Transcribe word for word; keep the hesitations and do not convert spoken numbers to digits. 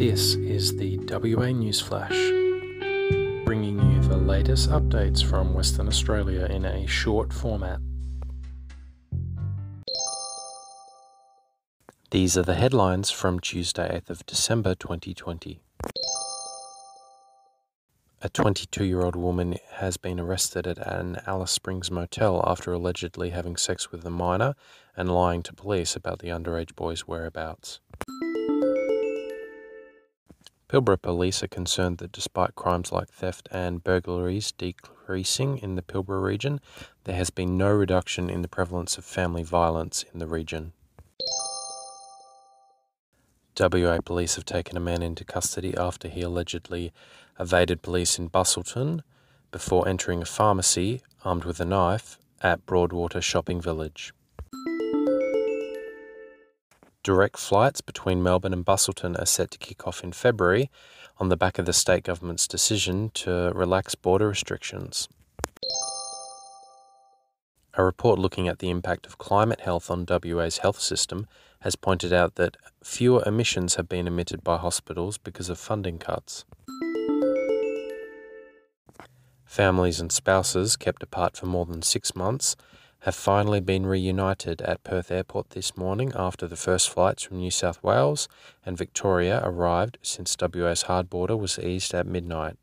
This is the W A Newsflash, bringing you the latest updates from Western Australia in a short format. These are the headlines from Tuesday, eighth of December twenty twenty. A twenty-two-year-old woman has been arrested at an Alice Springs motel after allegedly having sex with a minor and lying to police about the underage boy's whereabouts. Pilbara police are concerned that despite crimes like theft and burglaries decreasing in the Pilbara region, there has been no reduction in the prevalence of family violence in the region. W A police have taken a man into custody after he allegedly evaded police in Busselton before entering a pharmacy, armed with a knife, at Broadwater Shopping Village. Direct flights between Melbourne and Busselton are set to kick off in February on the back of the state government's decision to relax border restrictions. A report looking at the impact of climate health on W A's health system has pointed out that fewer emissions have been emitted by hospitals because of funding cuts. Families and spouses kept apart for more than six months have finally been reunited at Perth Airport this morning after the first flights from New South Wales and Victoria arrived since W A's hard border was eased at midnight.